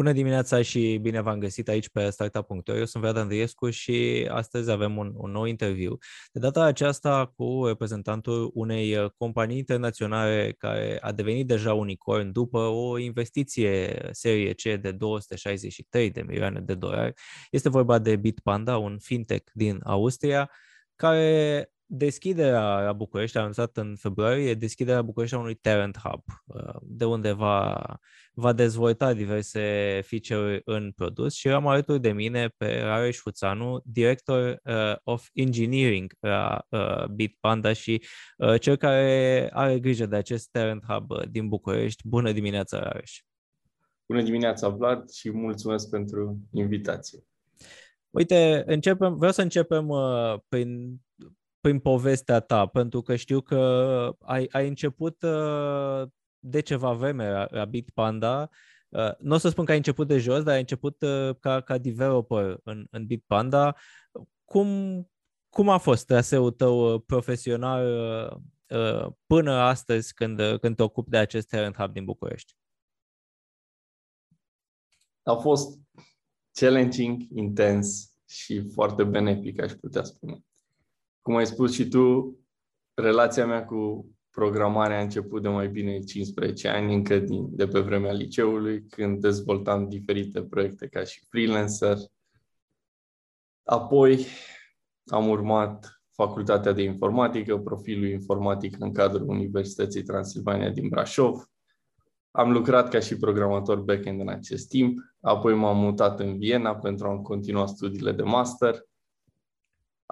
Bună dimineața și bine v-am găsit aici pe Startup.ro. Eu sunt Vlad Andriescu și astăzi avem un nou interviu. De data aceasta cu reprezentantul unei companii internaționale care a devenit deja unicorn după o investiție serie C de 263 de milioane de dolari. Este vorba de Bitpanda, un fintech din Austria, care... Deschiderea la București, anunțat în februarie, deschiderea la București a unui talent hub, de unde va dezvolta diverse feature-uri în produs. Și am alături de mine pe Rareș Fuțanu, Director of Engineering la Bitpanda și cel care are grijă de acest talent hub din București. Bună dimineața, Rareș! Bună dimineața, Vlad, și mulțumesc pentru invitație! Uite, vreau să începem prin povestea ta, pentru că știu că ai început de ceva vreme la Bitpanda. Nu o să spun că ai început de jos, dar ai început ca developer în Bitpanda. Cum a fost traseul tău profesional până astăzi când te ocupi de acest talent hub din București? A fost challenging, intens și foarte benefic, aș putea spune. Cum ai spus și tu, relația mea cu programarea a început de mai bine 15 ani, încă de pe vremea liceului, când dezvoltam diferite proiecte ca și freelancer. Apoi am urmat facultatea de informatică, profilul informatic în cadrul Universității Transilvania din Brașov. Am lucrat ca și programator back-end în acest timp, apoi m-am mutat în Viena pentru a-mi continua studiile de master.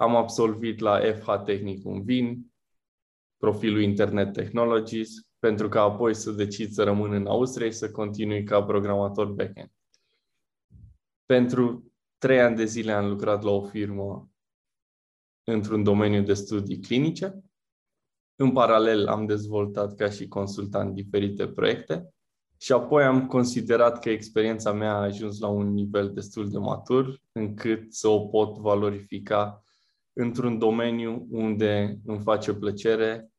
Am absolvit la FH Technikum Wien, profilul Internet Technologies, pentru că apoi să decid să rămân în Austria și să continui ca programator backend. Pentru 3 ani de zile am lucrat la o firmă într-un domeniu de studii clinice. În paralel am dezvoltat ca și consultant diferite proiecte și apoi am considerat că experiența mea a ajuns la un nivel destul de matur încât să o pot valorifica într-un domeniu unde îmi face plăcere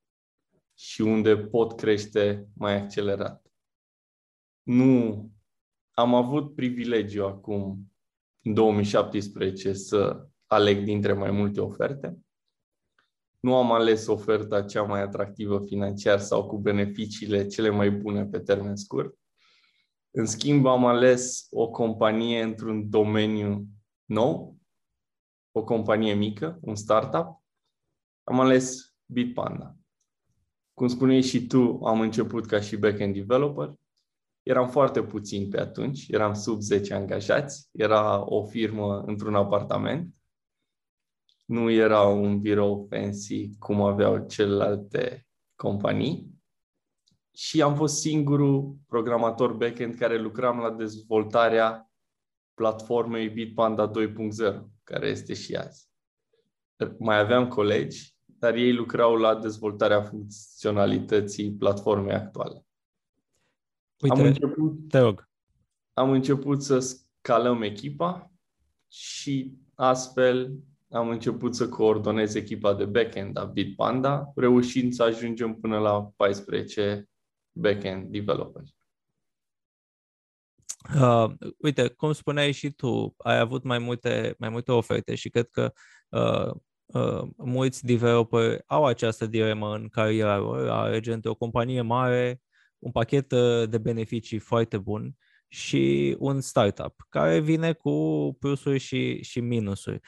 și unde pot crește mai accelerat. Nu am avut privilegiu acum, în 2017, să aleg dintre mai multe oferte. Nu am ales oferta cea mai atractivă financiar sau cu beneficiile cele mai bune pe termen scurt. În schimb, am ales o companie într-un domeniu nou, o companie mică, un startup. Am ales Bitpanda. Cum spuneai și tu, am început ca și back-end developer. Eram foarte puțini pe atunci, eram sub 10 angajați, era o firmă într-un apartament. Nu era un birou fancy cum aveau celelalte companii. Și am fost singurul programator back-end care lucram la dezvoltarea platformei Bitpanda 2.0. care este și azi. Mai aveam colegi, dar ei lucrau la dezvoltarea funcționalității platformei actuale. Uite, am început să scalăm echipa și astfel am început să coordonez echipa de backend a Bitpanda, reușind să ajungem până la 14 backend developeri. Uite, cum spuneai și tu, ai avut mai multe oferte și cred că mulți developeri au această dilemă în cariera lor, alege între o companie mare, un pachet de beneficii foarte bun și un startup, care vine cu plusuri și minusuri.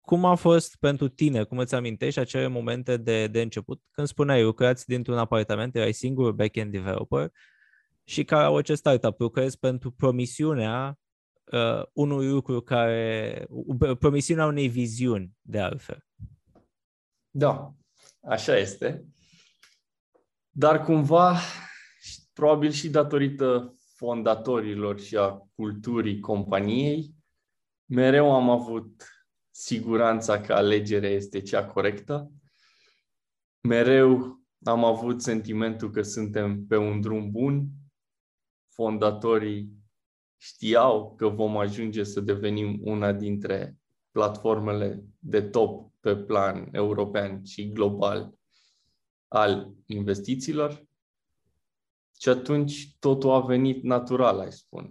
Cum a fost pentru tine, cum îți amintești acele momente de început, când spuneai lucrați dintr-un apartament, erai singurul back-end developer, și ca orice startup lucrezi pentru promisiunea unui lucru care... promisiunea unei viziuni, de altfel. Da, așa este. Dar cumva, probabil și datorită fondatorilor și a culturii companiei, mereu am avut siguranța că alegerea este cea corectă. Mereu am avut sentimentul că suntem pe un drum bun. Fondatorii știau că vom ajunge să devenim una dintre platformele de top pe plan european și global al investițiilor și atunci totul a venit natural, aș spune.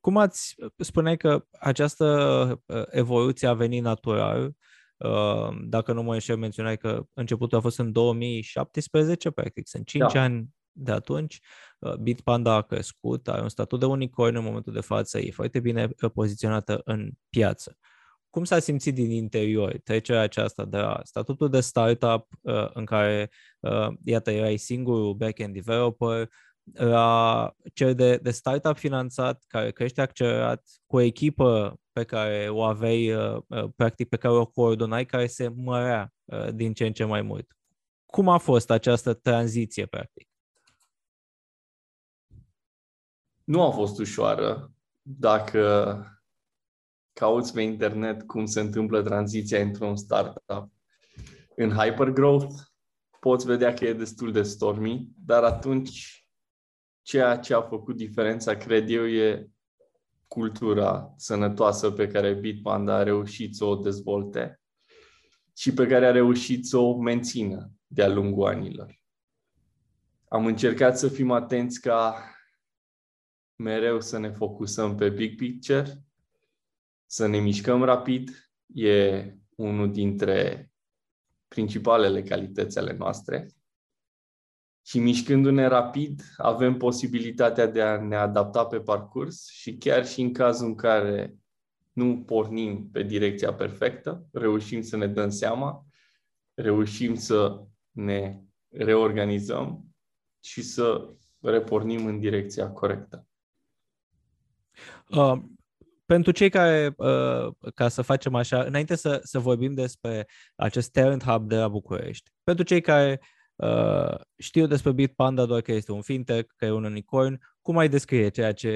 Cum ați spune că această evoluție a venit natural? Dacă nu mă înșel, menționai că începutul a fost în 2017, practic sunt 5 ani de atunci. Bitpanda a crescut, are un statut de unicorn în momentul de față, e foarte bine poziționată în piață. Cum s-a simțit din interior trecerea aceasta de la statutul de startup, în care, iată, erai singurul back-end developer, la cel de startup finanțat, care crește accelerat, cu o echipă pe care o aveai, practic pe care o coordonai, care se mărea din ce în ce mai mult. Cum a fost această tranziție, practic? Nu a fost ușoară. Dacă cauți pe internet cum se întâmplă tranziția într-un startup în hypergrowth, poți vedea că e destul de stormy, dar atunci ceea ce a făcut diferența, cred eu, e cultura sănătoasă pe care Bitpanda a reușit să o dezvolte și pe care a reușit să o mențină de-a lungul anilor. Am încercat să fim atenți ca mereu să ne focusăm pe big picture, să ne mișcăm rapid. E unul dintre principalele calități ale noastre. Și mișcându-ne rapid, avem posibilitatea de a ne adapta pe parcurs și chiar și în cazul în care nu pornim pe direcția perfectă, reușim să ne dăm seama, reușim să ne reorganizăm și să repornim în direcția corectă. Pentru cei care, ca să facem așa, înainte să vorbim despre acest Talent Hub de la București, pentru cei care știu despre Bitpanda doar că este un fintech, că e un unicorn. Cum ai descrie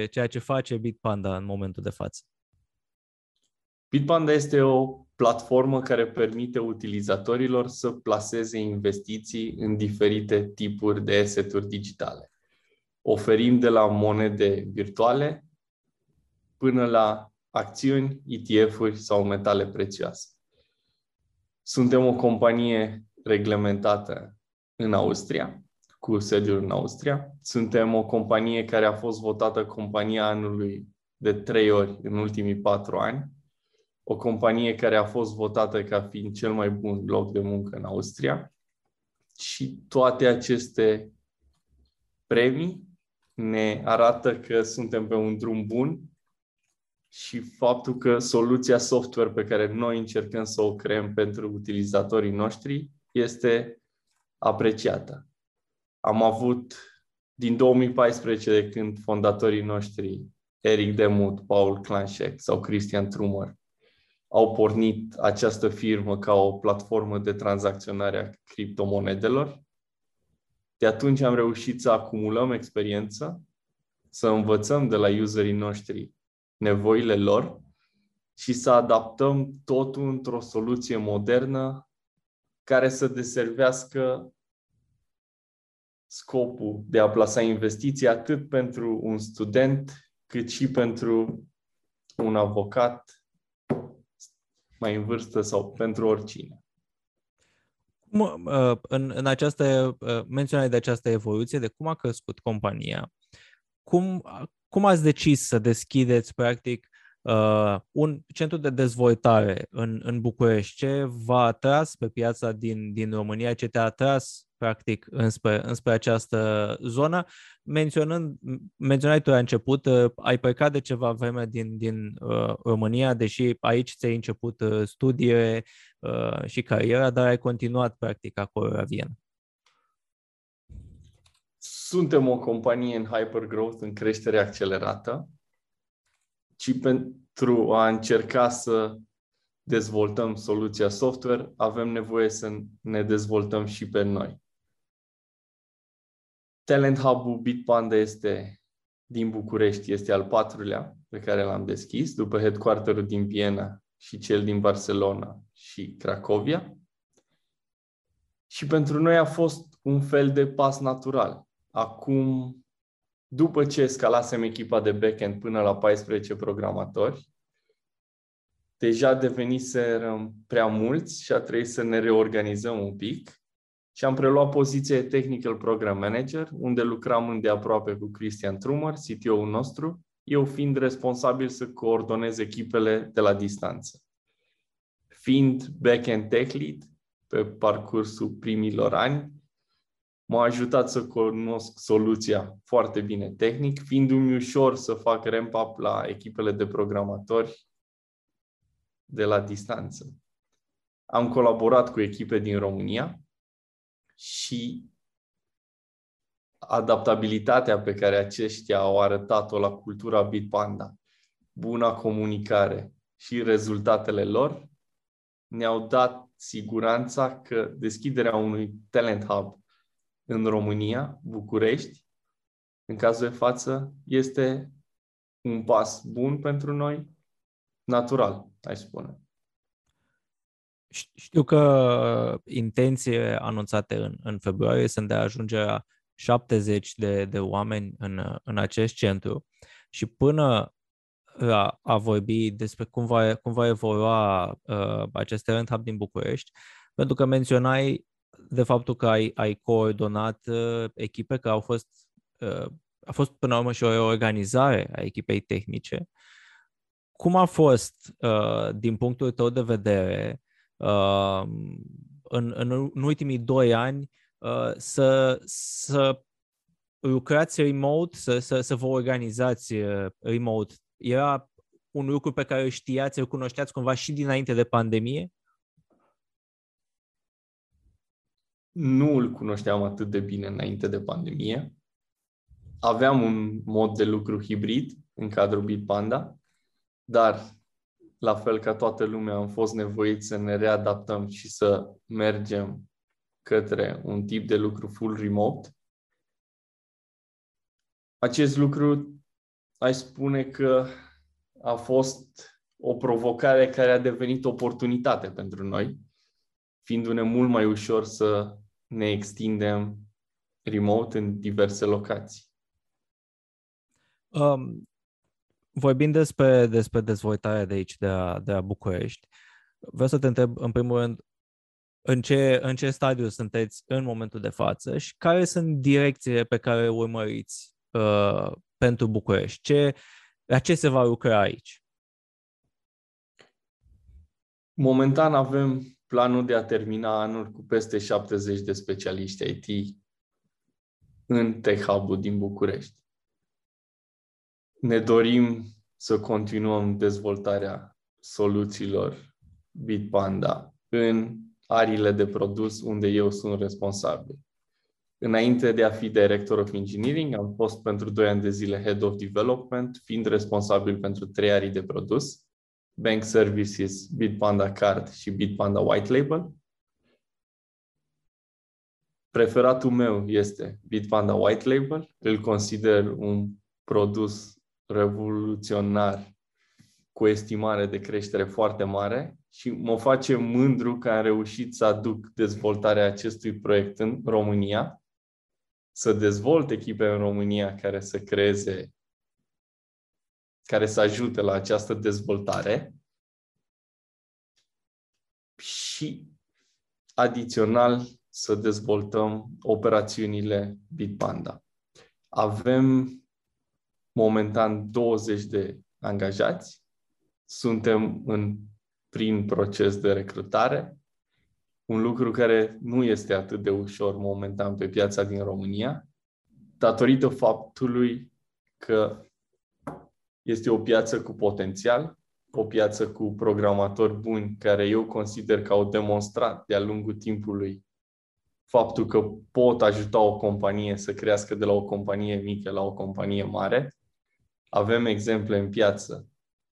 ceea ce face Bitpanda în momentul de față? Bitpanda este o platformă care permite utilizatorilor să plaseze investiții în diferite tipuri de asset-uri digitale. Oferim de la monede virtuale până la acțiuni, ETF-uri sau metale prețioase. Suntem o companie reglementată în Austria, cu sediul în Austria. Suntem o companie care a fost votată compania anului de 3 ori în ultimii 4 ani, o companie care a fost votată ca fiind cel mai bun loc de muncă în Austria și toate aceste premii ne arată că suntem pe un drum bun și faptul că soluția software pe care noi încercăm să o creăm pentru utilizatorii noștri este apreciată. Am avut din 2014, de când fondatorii noștri, Eric Demuth, Paul Klenck sau Cristian Trummer, au pornit această firmă ca o platformă de tranzacționare a criptomonedelor. De atunci am reușit să acumulăm experiență, să învățăm de la userii noștri nevoile lor și să adaptăm totul într-o soluție modernă care să deservească scopul de a plasa investiții atât pentru un student, cât și pentru un avocat mai în vârstă sau pentru oricine. În această menționare de această evoluție, de cum a crescut compania, cum ați decis să deschideți, practic, un centru de dezvoltare în București? Ce v-a atras pe piața din România? Ce te-a atras, practic, înspre această zonă? Menționai tu la început, ai plecat de ceva vreme din România, deși aici ți-ai început studiile și cariera, dar ai continuat, practic, acolo la Viena. Suntem o companie în hypergrowth, în creștere accelerată, ci pentru a încerca să dezvoltăm soluția software, avem nevoie să ne dezvoltăm și pe noi. Talent Hub-ul Bitpanda este din București, este al 4-lea pe care l-am deschis, după headquarter-ul din Viena și cel din Barcelona și Cracovia. Și pentru noi a fost un fel de pas natural. Acum, după ce scalasem echipa de backend până la 14 programatori, deja deveniserăm prea mulți și a trebuit să ne reorganizăm un pic și am preluat poziția Technical Program Manager, unde lucram îndeaproape cu Cristian Trummer, CTO-ul nostru, eu fiind responsabil să coordonez echipele de la distanță. Fiind back-end tech lead pe parcursul primilor ani, m-a ajutat să cunosc soluția foarte bine tehnic, fiindu-mi ușor să fac ramp-up la echipele de programatori de la distanță. Am colaborat cu echipe din România și adaptabilitatea pe care aceștia au arătat-o la cultura Bitpanda, buna comunicare și rezultatele lor, ne-au dat siguranța că deschiderea unui talent hub în România, București, în cazul de față, este un pas bun pentru noi, natural, aș spune. Știu că intenții anunțate în februarie sunt de a ajunge la 70 de oameni în acest centru și până a vorbi despre cum va evolua acest talent hub din București, pentru că menționai de faptul că ai coordonat echipe, că a fost până la urmă și o reorganizare a echipei tehnice. Cum a fost, din punctul tău de vedere, în ultimii 2 ani să lucrați remote, să vă organizați remote? Era un lucru pe care îl cunoșteați cumva și dinainte de pandemie? Nu îl cunoșteam atât de bine înainte de pandemie. Aveam un mod de lucru hibrid în cadrul Bitpanda, dar la fel ca toată lumea am fost nevoiți să ne readaptăm și să mergem către un tip de lucru full remote. Acest lucru aș spune că a fost o provocare care a devenit oportunitate pentru noi, fiindu-ne mult mai ușor să ne extindem remote în diverse locații. Vorbind despre dezvoltarea de aici, de la București, vreau să te întreb, în primul rând, în ce stadiu sunteți în momentul de față și care sunt direcțiile pe care urmăriți pentru București? La ce se va lucra aici? Momentan avem planul de a termina anul cu peste 70 de specialiști IT în Tech Hub-ul din București. Ne dorim să continuăm dezvoltarea soluțiilor Bitpanda în ariile de produs unde eu sunt responsabil. Înainte de a fi Director of Engineering, am fost pentru 2 ani de zile Head of Development, fiind responsabil pentru 3 arii de produs: Bank Services, Bitpanda Card și Bitpanda White Label. Preferatul meu este Bitpanda White Label. Îl consider un produs revoluționar cu estimare de creștere foarte mare și mă face mândru că am reușit să aduc dezvoltarea acestui proiect în România, să dezvolt echipe în România care să creeze, care să ajute la această dezvoltare și, adițional, să dezvoltăm operațiunile Bitpanda. Avem momentan 20 de angajați, suntem prin proces de recrutare, un lucru care nu este atât de ușor momentan pe piața din România, datorită faptului că este o piață cu potențial, o piață cu programatori buni care eu consider că au demonstrat de-a lungul timpului faptul că pot ajuta o companie să crească de la o companie mică la o companie mare. Avem exemple în piață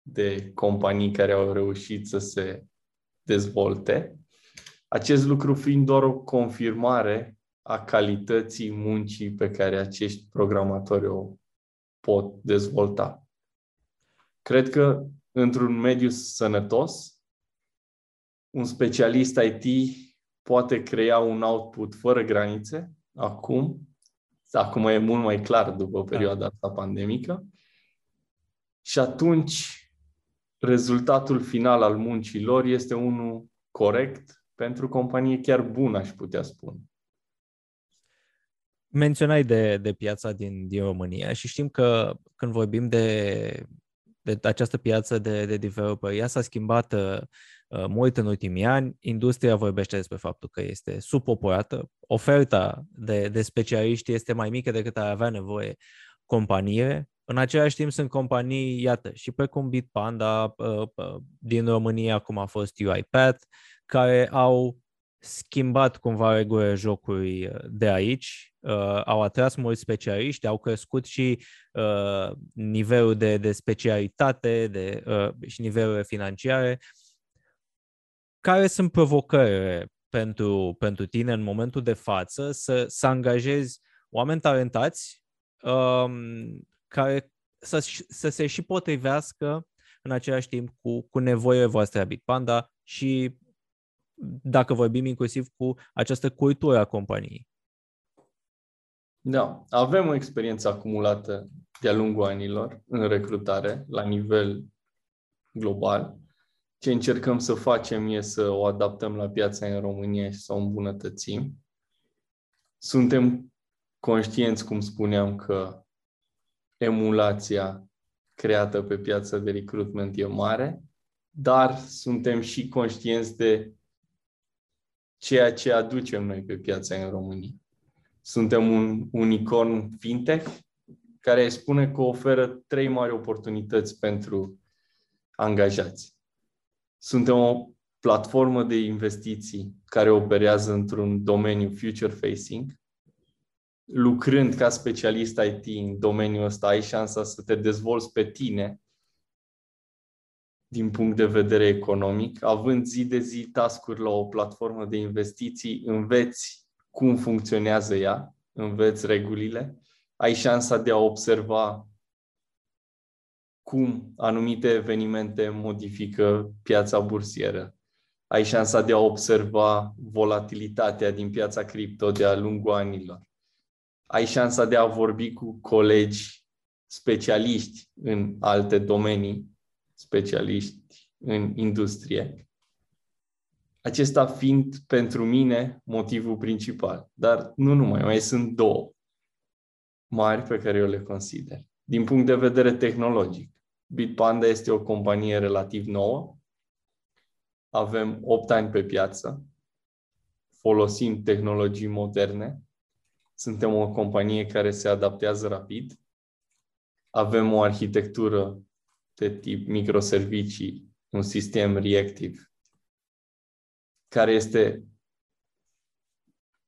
de companii care au reușit să se dezvolte. Acest lucru fiind doar o confirmare a calității muncii pe care acești programatori o pot dezvolta. Cred că într-un mediu sănătos, un specialist IT poate crea un output fără granițe, acum e mult mai clar după perioada asta pandemică, și atunci rezultatul final al muncii lor este unul corect pentru companie, chiar bun, aș putea spune. Menționai de piața din România și știm că când vorbim de această piață de developer, ea s-a schimbat mult în ultimii ani. Industria vorbește despre faptul că este subpopulară, oferta de specialiști este mai mică decât ar avea nevoie companiile. În același timp sunt companii, iată, și precum Bitpanda din România, cum a fost UiPath, care au schimbat cumva regulile jocului de aici, au atras mulți specialiști, au crescut și nivelul de specialitate și nivelurile financiare. Care sunt provocările pentru tine în momentul de față să angajezi oameni talentați care să se și potrivească în același timp cu nevoile voastre a Bitpanda și, dacă vorbim inclusiv cu această cultură a companiei? Da, avem o experiență acumulată de-a lungul anilor în recrutare la nivel global. Ce încercăm să facem e să o adaptăm la piața în România și să o îmbunătățim. Suntem conștienți, cum spuneam, că emulația creată pe piața de recruitment e mare, dar suntem și conștienți de ceea ce aducem noi pe piața în România. Suntem un unicorn fintech care spune că oferă 3 mari oportunități pentru angajați. Suntem o platformă de investiții care operează într-un domeniu future-facing. Lucrând ca specialist IT în domeniul ăsta, ai șansa să te dezvolți pe tine din punct de vedere economic, având zi de zi task-uri la o platformă de investiții, înveți cum funcționează ea, înveți regulile, ai șansa de a observa cum anumite evenimente modifică piața bursieră, ai șansa de a observa volatilitatea din piața cripto de-a lungul anilor, ai șansa de a vorbi cu colegi specialiști în alte domenii, specialiști în industrie. Acesta fiind pentru mine motivul principal, dar nu numai, mai sunt 2 mari pe care eu le consider. Din punct de vedere tehnologic, Bitpanda este o companie relativ nouă, avem 8 ani pe piață, folosim tehnologii moderne, suntem o companie care se adaptează rapid, avem o arhitectură de tip microservicii, un sistem reactive, care este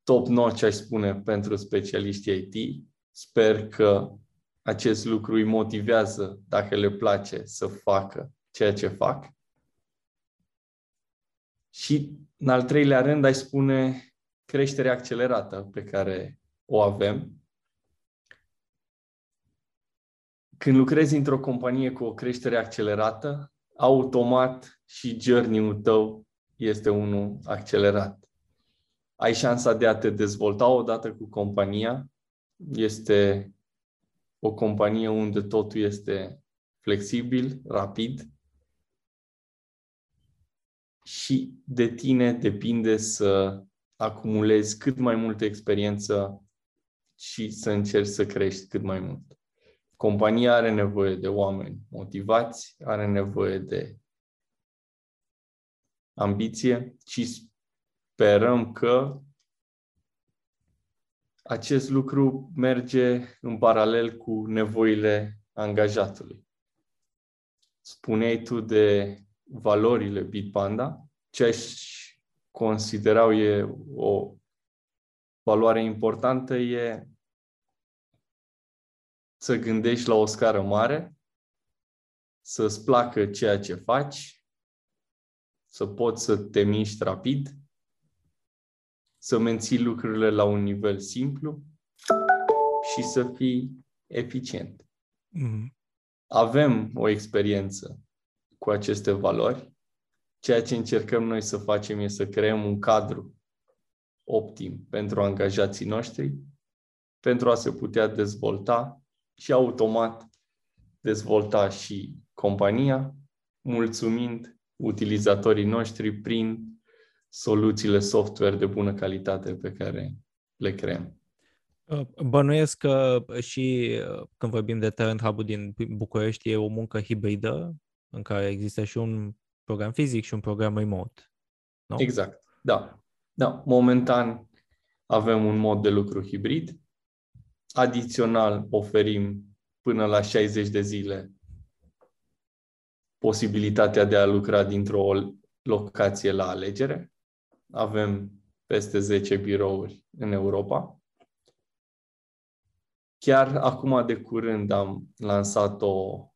top-notch, aș spune, pentru specialiștii IT. Sper că acest lucru îi motivează, dacă le place, să facă ceea ce fac. Și, în al 3-lea rând, aș spune creșterea accelerată pe care o avem. Când lucrezi într-o companie cu o creștere accelerată, automat și journey-ul tău este unul accelerat. Ai șansa de a te dezvolta odată cu compania. Este o companie unde totul este flexibil, rapid și de tine depinde să acumulezi cât mai multă experiență și să încerci să crești cât mai mult. Compania are nevoie de oameni motivați, are nevoie de ambiție și sperăm că acest lucru merge în paralel cu nevoile angajatului. Spuneai tu de valorile Bitpanda, ce aș considerau e o valoare importantă e să gândești la o scară mare, să-ți placă ceea ce faci, să poți să te miști rapid, să menții lucrurile la un nivel simplu și să fii eficient. Avem o experiență cu aceste valori. Ceea ce încercăm noi să facem e să creăm un cadru optim pentru angajații noștri, pentru a se putea dezvolta și automat dezvolta și compania, mulțumind utilizatorii noștri prin soluțiile software de bună calitate pe care le creăm. Bănuiesc că și când vorbim de Talent Hub-ul din București e o muncă hibridă în care există și un program fizic și un program remote. Nu? Exact, da. Da. Momentan avem un mod de lucru hibrid. Adițional oferim până la 60 de zile posibilitatea de a lucra dintr-o locație la alegere. Avem peste 10 birouri în Europa. Chiar acum de curând am lansat o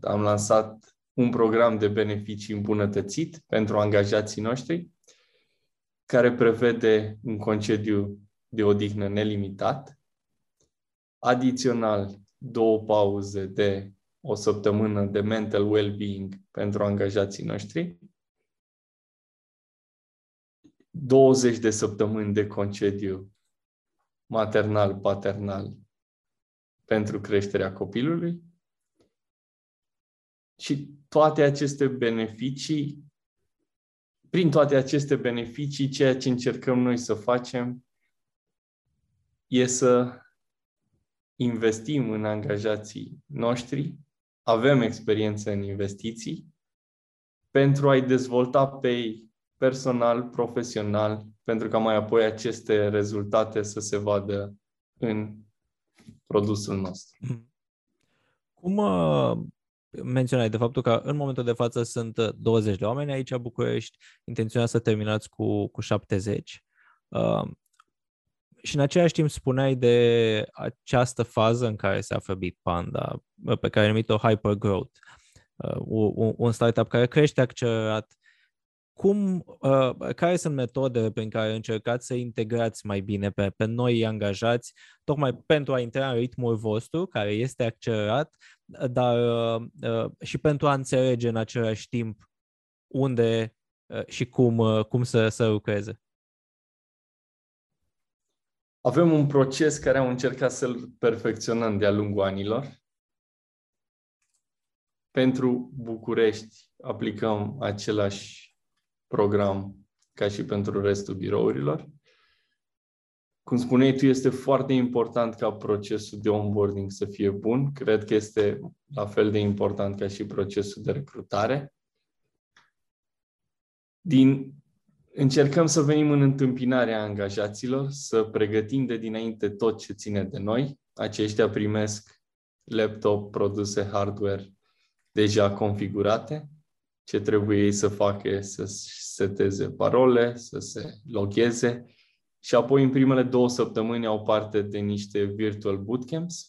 am lansat un program de beneficii îmbunătățit pentru angajații noștri, care prevede un concediu de odihnă nelimitat, adițional 2 pauze de o săptămână de mental well-being pentru angajații noștri, 20 de săptămâni de concediu maternal-paternal pentru creșterea copilului și toate aceste beneficii. Prin toate aceste beneficii, ceea ce încercăm noi să facem e să investim în angajații noștri, avem experiență în investiții, pentru a-i dezvolta pe ei personal, profesional, pentru ca mai apoi aceste rezultate să se vadă în produsul nostru. Cum menționai de faptul că în momentul de față sunt 20 de oameni aici la București, intenționați să terminați cu 70 și în același timp spuneai de această fază în care se află Bitpanda, pe care numit-o hypergrowth, un startup care crește accelerat. Care sunt metodele prin care încercați să integrați mai bine pe noi angajați, tocmai pentru a intra în ritmul vostru, care este accelerat, dar și pentru a înțelege în același timp unde și cum să lucreze? Avem un proces care am încercat să-l perfecționăm de-a lungul anilor. Pentru București aplicăm același program ca și pentru restul birourilor. Cum spuneai tu, este foarte important ca procesul de onboarding să fie bun. Cred că este la fel de important ca și procesul de recrutare. Încercăm să venim în întâmpinarea angajaților, să pregătim de dinainte tot ce ține de noi. Aceștia primesc laptop, produse hardware deja configurate. Ce trebuie ei să facă e să seteze parole, să se logheze și apoi în primele 2 săptămâni au parte de niște virtual bootcamps.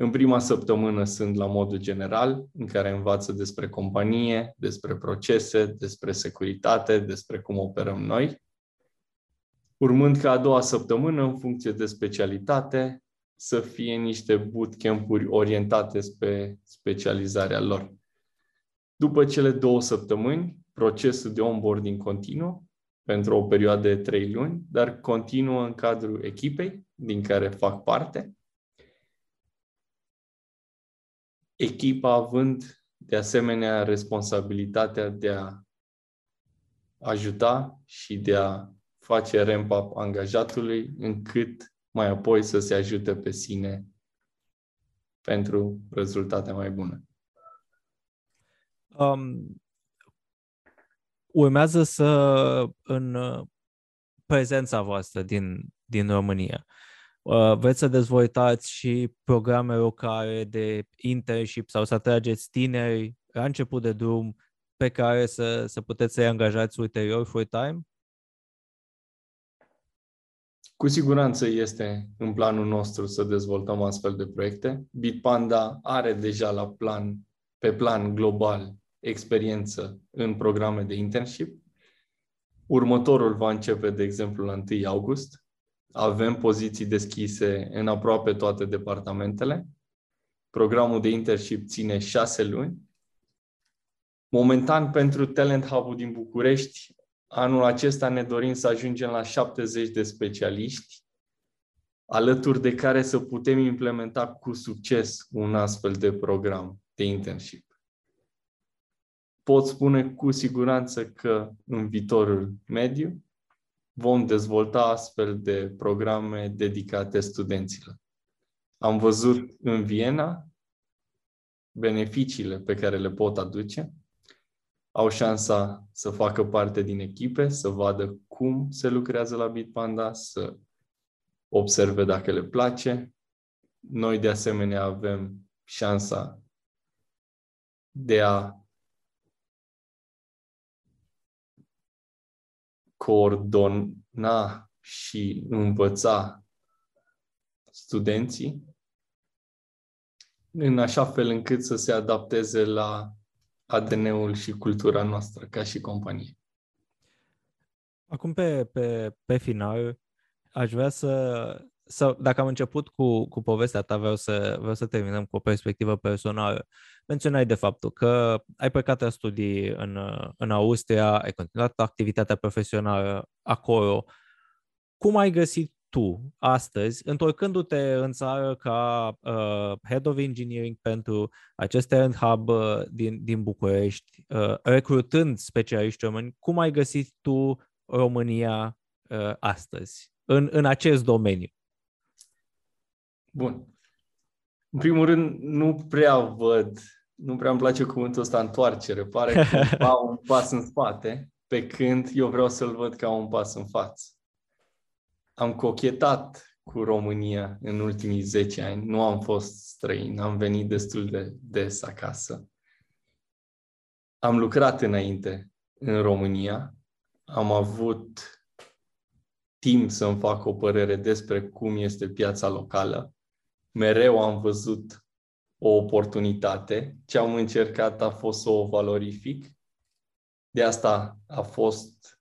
În prima săptămână sunt la modul general, în care învață despre companie, despre procese, despre securitate, despre cum operăm noi. Urmând ca a 2-a săptămână, în funcție de specialitate, să fie niște bootcamp-uri orientate spre specializarea lor. După cele 2 săptămâni, procesul de onboarding continuă pentru o perioadă de 3 luni, dar continuă în cadrul echipei din care fac parte. Echipa având, de asemenea, responsabilitatea de a ajuta și de a face ramp-up angajatului, încât mai apoi să se ajute pe sine pentru rezultate mai bune. Urmează în prezența voastră din România, vreți să dezvoltați și programe locale de internship sau să atrageți tineri la început de drum pe care să puteți să-i angajați ulterior full-time? Cu siguranță este în planul nostru să dezvoltăm astfel de proiecte. Bitpanda are deja pe plan global experiență în programe de internship. Următorul va începe, de exemplu, la 1 august. Avem poziții deschise în aproape toate departamentele. Programul de internship ține 6 luni. Momentan, pentru Talent Hub-ul din București, anul acesta ne dorim să ajungem la 70 de specialiști, alături de care să putem implementa cu succes un astfel de program de internship. pot spune cu siguranță că în viitorul mediu vom dezvolta astfel de programe dedicate studenților. Am văzut în Viena beneficiile pe care le pot aduce. Au șansa să facă parte din echipe, să vadă cum se lucrează la Bitpanda, să observe dacă le place. Noi, de asemenea, avem șansa de a coordona și învăța studenții în așa fel încât să se adapteze la ADN-ul și cultura noastră ca și companie. Acum, pe final, aș vrea să dacă am început cu povestea ta, vreau să terminăm cu o perspectivă personală. Menționai de faptul că ai plecat la studii în Austria, ai continuat activitatea profesională acolo. Cum ai găsit tu astăzi, întorcându-te în țară ca Head of Engineering pentru acest Talent Hub din București, recrutând specialiști români, cum ai găsit tu România astăzi în acest domeniu? Bun. În primul rând, nu prea îmi place cuvântul ăsta întoarcere, pare cumva un pas în spate, pe când eu vreau să-l văd ca un pas în față. Am cochetat cu România în ultimii 10 ani, nu am fost străin, am venit destul de des acasă. Am lucrat înainte în România, am avut timp să-mi fac o părere despre cum este piața locală. Mereu am văzut o oportunitate. Ce am încercat a fost să o valorific. De asta a fost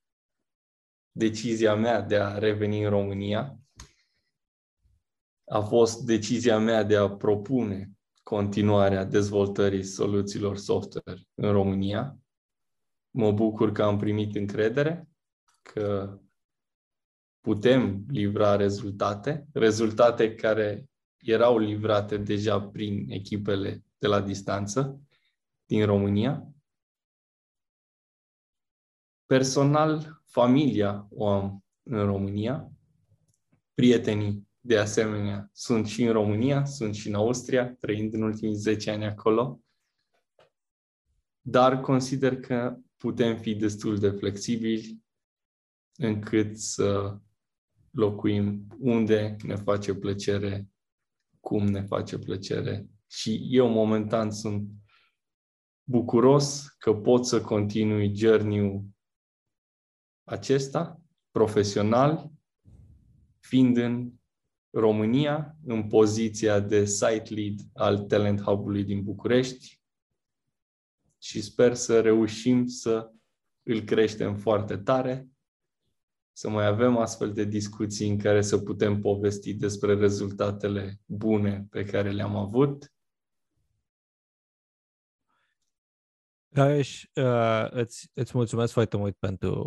decizia mea de a reveni în România. A fost decizia mea de a propune continuarea dezvoltării soluțiilor software în România. Mă bucur că am primit încredere, că putem livra rezultate care erau livrate deja prin echipele de la distanță din România. Personal, familia o am în România. Prietenii, de asemenea, sunt și în România, sunt și în Austria, trăind în ultimii 10 ani acolo. Dar consider că putem fi destul de flexibili încât să locuim unde ne face plăcere, cum ne face plăcere. Și eu momentan sunt bucuros că pot să continui journey-ul acesta, profesional, fiind în România, în poziția de site lead al Talent Hub-ului din București, și sper să reușim să îl creștem foarte tare, să mai avem astfel de discuții în care să putem povesti despre rezultatele bune pe care le-am avut. Rareș, îți mulțumesc foarte mult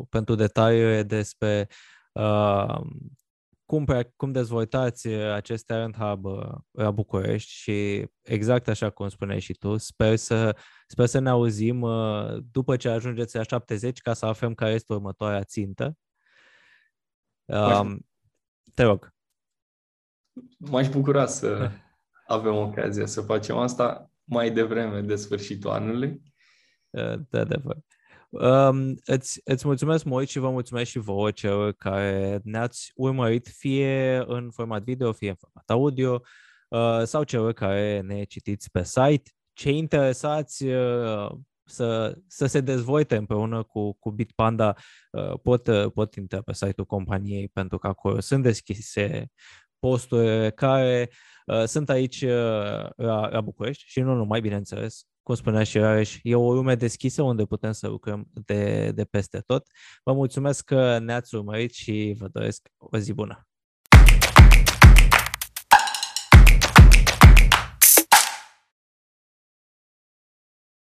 pentru detaliile despre cum dezvoltați acest Talent Hub la București și exact așa cum spuneai și tu, sper să ne auzim după ce ajungeți la 70 ca să aflăm care este următoarea țintă. Te rog. M-aș bucura să avem ocazia să facem asta mai devreme de sfârșitul anului. Da, de fapt. Îți mulțumesc mult și vă mulțumesc și vouă celor care ne-ați urmărit fie în format video, fie în format audio, sau celor care ne citiți pe site. Cei interesați să se dezvolte împreună cu Bitpanda pot intra pe site-ul companiei, pentru că acolo sunt deschise posturi care sunt aici la București și nu numai, bineînțeles. Cum spunea și Rareș, e o lume deschisă unde putem să lucrăm de peste tot. Vă mulțumesc că ne-ați urmărit și vă doresc o zi bună!